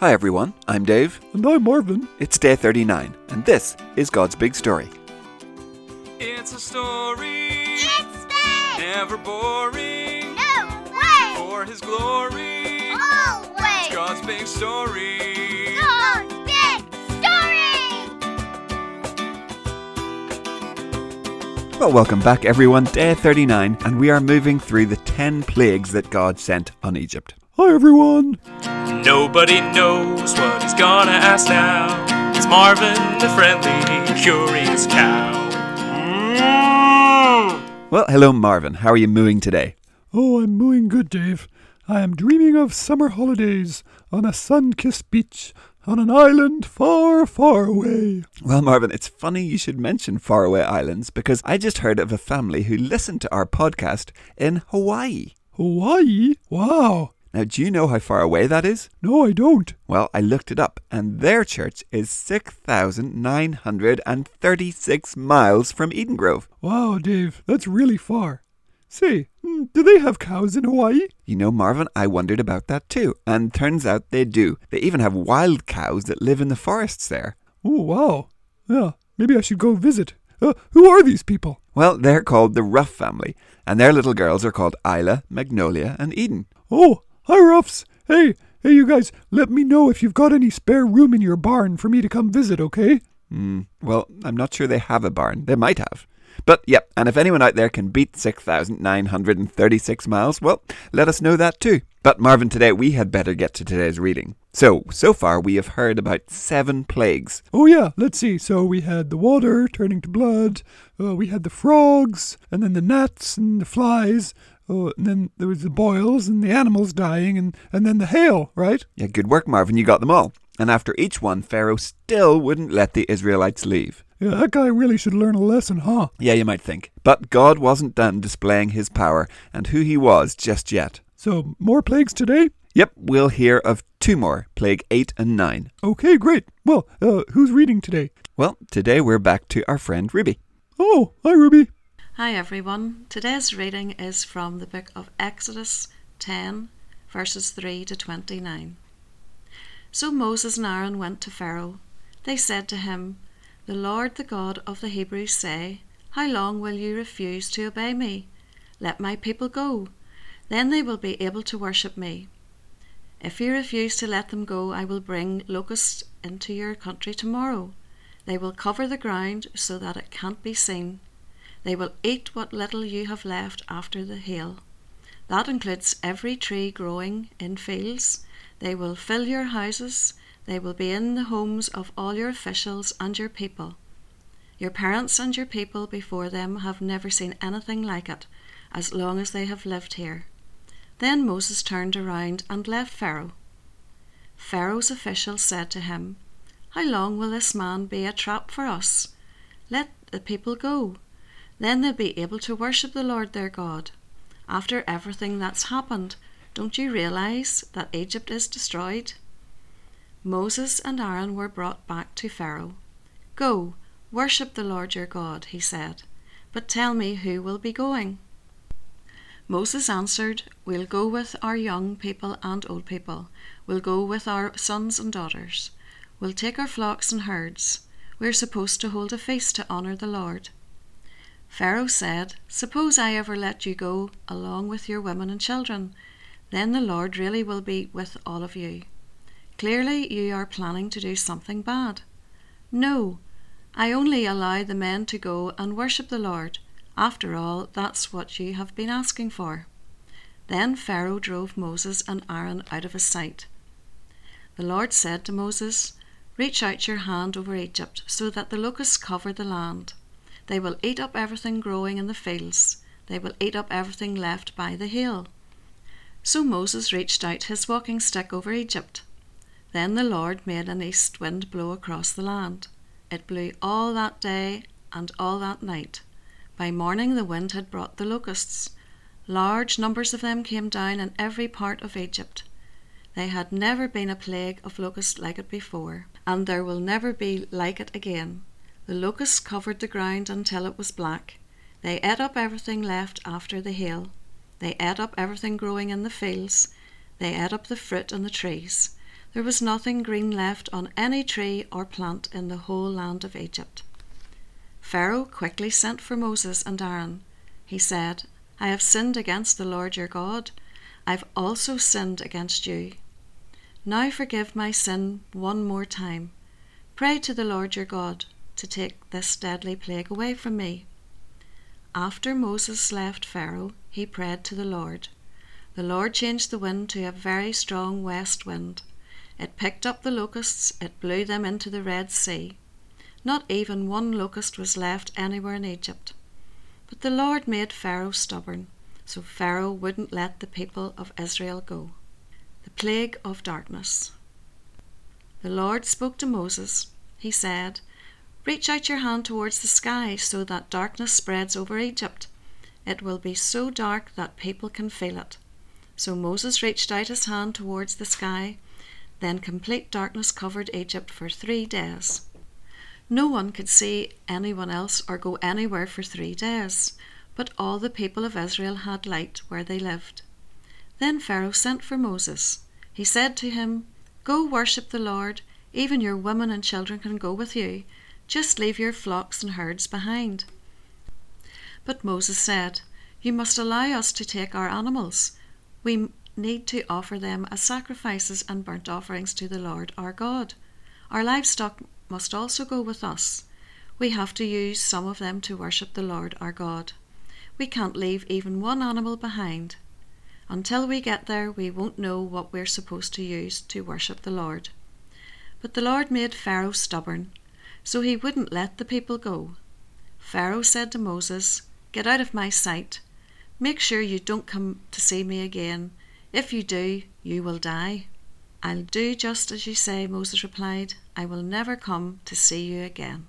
Hi everyone, I'm Dave. And I'm Marvin. It's day 39, and this is God's Big Story. It's a story. It's big. Never boring. No way. For His glory. Always. It's God's Big Story. God's Big Story. Well, welcome back everyone, day 39, and we are moving through the 10 plagues that God sent on Egypt. Hi everyone. Nobody knows what he's gonna ask now. It's Marvin, the friendly, curious cow. Well, hello Marvin, how are you mooing today? Oh, I'm mooing good, Dave. I am dreaming of summer holidays on a sun-kissed beach on an island far, far away. Well, Marvin, it's funny you should mention faraway islands because I just heard of a family who listened to our podcast in Hawaii. Hawaii? Wow! Now, do you know how far away that is? No, I don't. Well, I looked it up, and their church is 6,936 miles from Eden Grove. Wow, Dave, that's really far. Say, do they have cows in Hawaii? You know, Marvin, I wondered about that too, and turns out they do. They even have wild cows that live in the forests there. Oh, wow. Yeah, maybe I should go visit. Who are these people? Well, they're called the Ruff family, and their little girls are called Isla, Magnolia, and Eden. Oh, hi Ruffs. Hey you guys, let me know if you've got any spare room in your barn for me to come visit, okay? Well, I'm not sure they have a barn. They might have. But, yep, and if anyone out there can beat 6,936 miles, well, let us know that too. But Marvin, today we had better get to today's reading. So far we have heard about 7 plagues. Oh yeah, let's see. So we had the water turning to blood, we had the frogs, and then the gnats and the flies. Oh, and then there was the boils and the animals dying and then the hail, right? Yeah, good work, Marvin. You got them all. And after each one, Pharaoh still wouldn't let the Israelites leave. Yeah, that guy really should learn a lesson, huh? Yeah, you might think. But God wasn't done displaying His power and who He was just yet. So, more plagues today? Yep, we'll hear of 2 more, Plague 8 and 9. Okay, great. Well, who's reading today? Well, today we're back to our friend Ruby. Oh, hi Ruby. Hi everyone, today's reading is from the book of Exodus 10, verses 3 to 29. So Moses and Aaron went to Pharaoh. They said to him, "The Lord, the God of the Hebrews, say, how long will you refuse to obey me? Let my people go. Then they will be able to worship me. If you refuse to let them go, I will bring locusts into your country tomorrow. They will cover the ground so that it can't be seen. They will eat what little you have left after the hail. That includes every tree growing in fields. They will fill your houses. They will be in the homes of all your officials and your people. Your parents and your people before them have never seen anything like it, as long as they have lived here." Then Moses turned around and left Pharaoh. Pharaoh's officials said to him, "How long will this man be a trap for us? Let the people go. Then they'll be able to worship the Lord their God. After everything that's happened, don't you realize that Egypt is destroyed?" Moses and Aaron were brought back to Pharaoh. "Go, worship the Lord your God," he said, "but tell me who will be going." Moses answered, "We'll go with our young people and old people. We'll go with our sons and daughters. We'll take our flocks and herds. We're supposed to hold a feast to honor the Lord." Pharaoh said, "Suppose I ever let you go along with your women and children. Then the Lord really will be with all of you. Clearly you are planning to do something bad." "No, I only allow the men to go and worship the Lord. After all, that's what you have been asking for." Then Pharaoh drove Moses and Aaron out of his sight. The Lord said to Moses, "Reach out your hand over Egypt so that the locusts cover the land. They will eat up everything growing in the fields. They will eat up everything left by the hail." So Moses reached out his walking stick over Egypt. Then the Lord made an east wind blow across the land. It blew all that day and all that night. By morning the wind had brought the locusts. Large numbers of them came down in every part of Egypt. There had never been a plague of locusts like it before, and there will never be like it again. The locusts covered the ground until it was black. They ate up everything left after the hail. They ate up everything growing in the fields. They ate up the fruit on the trees. There was nothing green left on any tree or plant in the whole land of Egypt. Pharaoh quickly sent for Moses and Aaron. He said, I have sinned against the Lord your God. I've also sinned against you. Now forgive my sin one more time. Pray to the Lord your God to take this deadly plague away from me. After Moses left Pharaoh, he prayed to the Lord. The Lord changed the wind to a very strong west wind. It picked up the locusts, it blew them into the Red Sea. Not even one locust was left anywhere in Egypt. But the Lord made Pharaoh stubborn, so Pharaoh wouldn't let the people of Israel go. The plague of darkness. The Lord spoke to Moses. He said, Reach out your hand towards the sky so that darkness spreads over Egypt. It will be so dark that people can feel it. So Moses reached out his hand towards the sky. Then complete darkness covered Egypt for 3 days. No one could see anyone else or go anywhere for 3 days, but all the people of Israel had light where they lived. Then Pharaoh sent for Moses. He said to him, Go worship the Lord, even your women and children can go with you. Just leave your flocks and herds behind. But Moses said, You must allow us to take our animals. We need to offer them as sacrifices and burnt offerings to the Lord our God. Our livestock must also go with us. We have to use some of them to worship the Lord our God. We can't leave even one animal behind. Until we get there, we won't know what we're supposed to use to worship the Lord. But the Lord made Pharaoh stubborn, so he wouldn't let the people go. Pharaoh said to Moses, Get out of my sight. Make sure you don't come to see me again. If you do, you will die. I'll do just as you say, Moses replied. I will never come to see you again.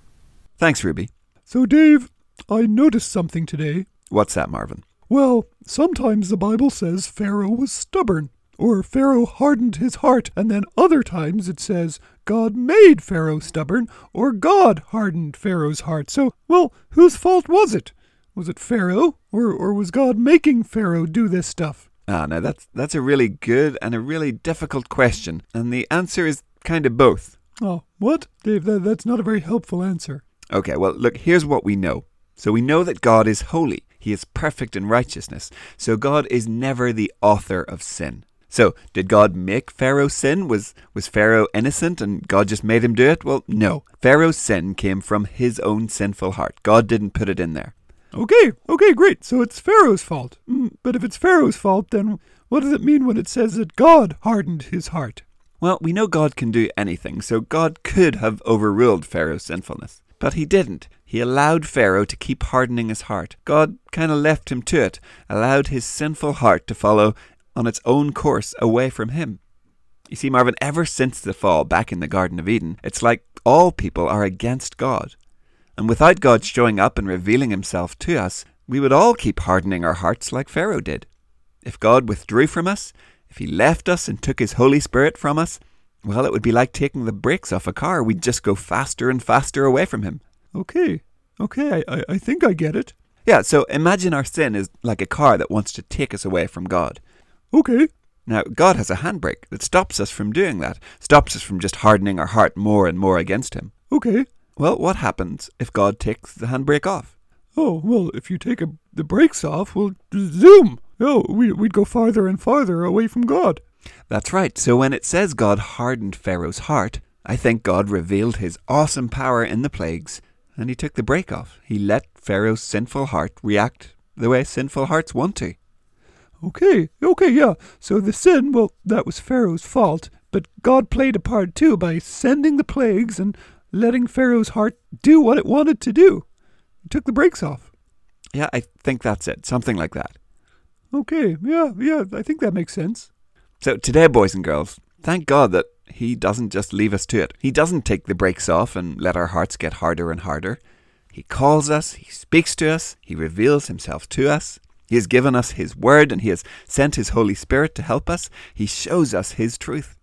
Thanks, Ruby. So, Dave, I noticed something today. What's that, Marvin? Well, sometimes the Bible says Pharaoh was stubborn, or Pharaoh hardened his heart, and then other times it says God made Pharaoh stubborn, or God hardened Pharaoh's heart. So, well, whose fault was it? Was it Pharaoh, or was God making Pharaoh do this stuff? Now that's a really good and a really difficult question, and the answer is kind of both. Oh, what? Dave, that's not a very helpful answer. Okay, well, look, here's what we know. So we know that God is holy. He is perfect in righteousness. So God is never the author of sin. So did God make Pharaoh sin? Was Pharaoh innocent and God just made him do it? Well, no. Pharaoh's sin came from his own sinful heart. God didn't put it in there. Okay, great. So it's Pharaoh's fault. But if it's Pharaoh's fault, then what does it mean when it says that God hardened his heart? Well, we know God can do anything, so God could have overruled Pharaoh's sinfulness. But he didn't. He allowed Pharaoh to keep hardening his heart. God kind of left him to it, allowed his sinful heart to follow on its own course away from him. You see, Marvin, ever since the fall back in the Garden of Eden, it's like all people are against God. And without God showing up and revealing himself to us, we would all keep hardening our hearts like Pharaoh did. If God withdrew from us, if he left us and took his Holy Spirit from us, well, it would be like taking the brakes off a car. We'd just go faster and faster away from him. Okay, I think I get it. Yeah, so imagine our sin is like a car that wants to take us away from God. Okay. Now, God has a handbrake that stops us from doing that, stops us from just hardening our heart more and more against him. Okay. Well, what happens if God takes the handbrake off? Oh, well, if you take the brakes off, we'll zoom. Oh, we'd go farther and farther away from God. That's right. So when it says God hardened Pharaoh's heart, I think God revealed his awesome power in the plagues, and he took the brake off. He let Pharaoh's sinful heart react the way sinful hearts want to. Okay, yeah. So the sin, well, that was Pharaoh's fault, but God played a part too by sending the plagues and letting Pharaoh's heart do what it wanted to do. It took the brakes off. Yeah, I think that's it. Something like that. Okay, yeah, I think that makes sense. So today, boys and girls, thank God that he doesn't just leave us to it. He doesn't take the brakes off and let our hearts get harder and harder. He calls us, he speaks to us, he reveals himself to us. He has given us his word and he has sent his Holy Spirit to help us. He shows us his truth.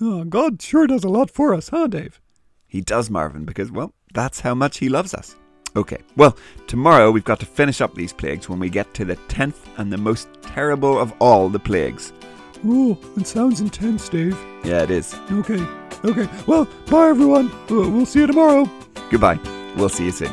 Oh, God sure does a lot for us, huh, Dave? He does, Marvin, because, well, that's how much he loves us. Okay, well, tomorrow we've got to finish up these plagues when we get to the 10th and the most terrible of all the plagues. Ooh, it sounds intense, Dave. Yeah, it is. Okay. Well, bye, everyone. We'll see you tomorrow. Goodbye. We'll see you soon.